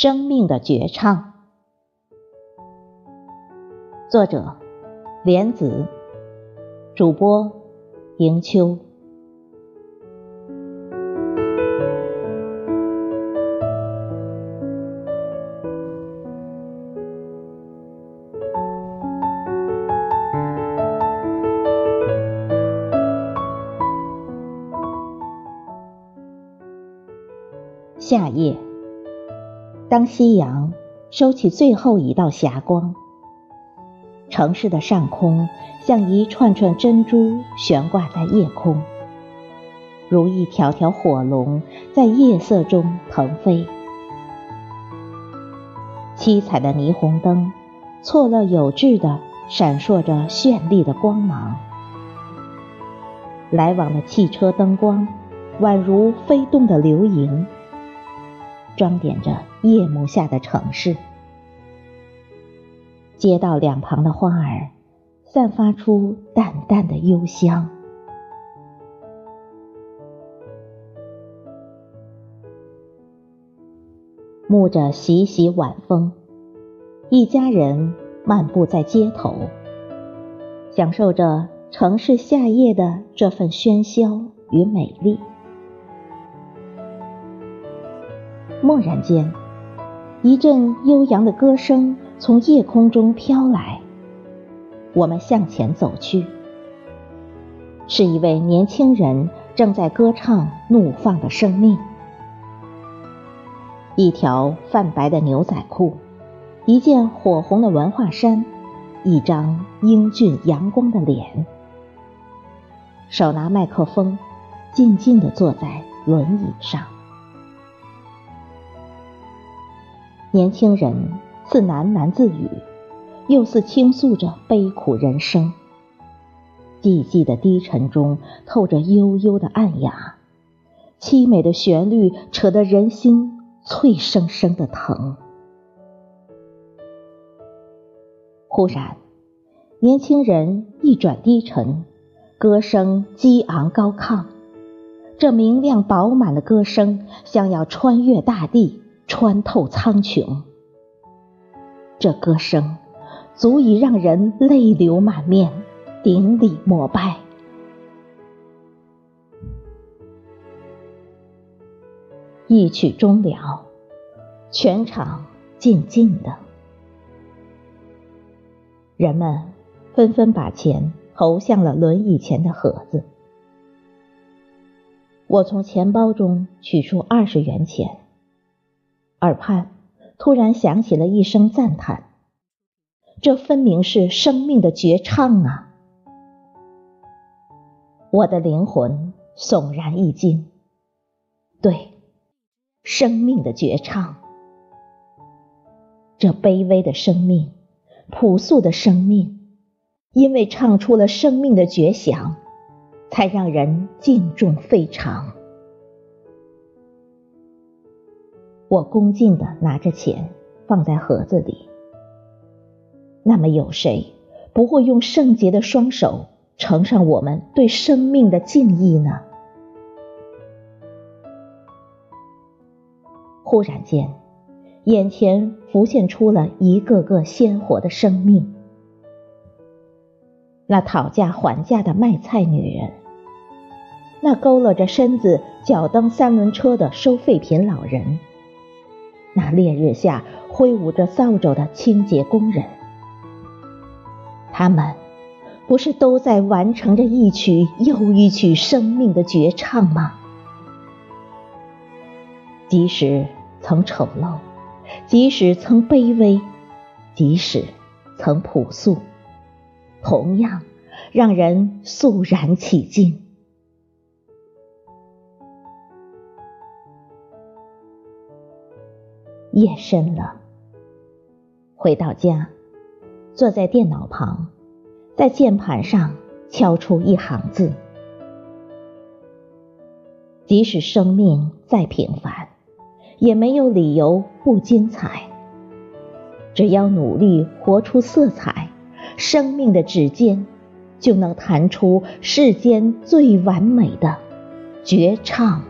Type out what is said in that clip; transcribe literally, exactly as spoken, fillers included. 生命的绝唱。作者：莲子，主播：迎秋。夏夜，当夕阳收起最后一道霞光，城市的上空像一串串珍珠悬挂在夜空，如一条条火龙在夜色中腾飞。七彩的霓虹灯错落有致地闪烁着绚丽的光芒，来往的汽车灯光宛如飞动的流萤，装点着夜幕下的城市。街道两旁的花儿散发出淡淡的幽香。沐着习习晚风，一家人漫步在街头，享受着城市夏夜的这份喧嚣与美丽。蓦然间，一阵悠扬的歌声从夜空中飘来，我们向前走去，是一位年轻人正在歌唱怒放的生命。一条泛白的牛仔裤，一件火红的文化衫，一张英俊阳光的脸，手拿麦克风，静静地坐在轮椅上。年轻人似喃喃自语，又似倾诉着悲苦人生，寂寂的低沉中透着悠悠的暗哑，凄美的旋律扯得人心脆生生的疼。忽然，年轻人一转低沉，歌声激昂高亢，这明亮饱满的歌声像要穿越大地，穿透苍穹，这歌声足以让人泪流满面，顶礼膜拜。一曲终了，全场静静的，人们纷纷把钱投向了轮椅前的盒子。我从钱包中取出二十元钱，耳畔突然响起了一声赞叹，这分明是生命的绝唱啊！我的灵魂悚然一惊，对，生命的绝唱，这卑微的生命，朴素的生命，因为唱出了生命的绝响，才让人敬重非常。我恭敬地拿着钱放在盒子里，那么有谁不会用圣洁的双手呈上我们对生命的敬意呢？忽然间，眼前浮现出了一个个鲜活的生命，那讨价还价的卖菜女人，那佝偻着身子脚蹬三轮车的收废品老人，那烈日下挥舞着扫帚的清洁工人，他们不是都在完成着一曲又一曲生命的绝唱吗？即使曾丑陋，即使曾卑微，即使曾朴素，同样让人肃然起敬。夜深了，回到家，坐在电脑旁，在键盘上敲出一行字：即使生命再平凡，也没有理由不精彩。只要努力活出色彩，生命的指尖就能弹出世间最完美的绝唱。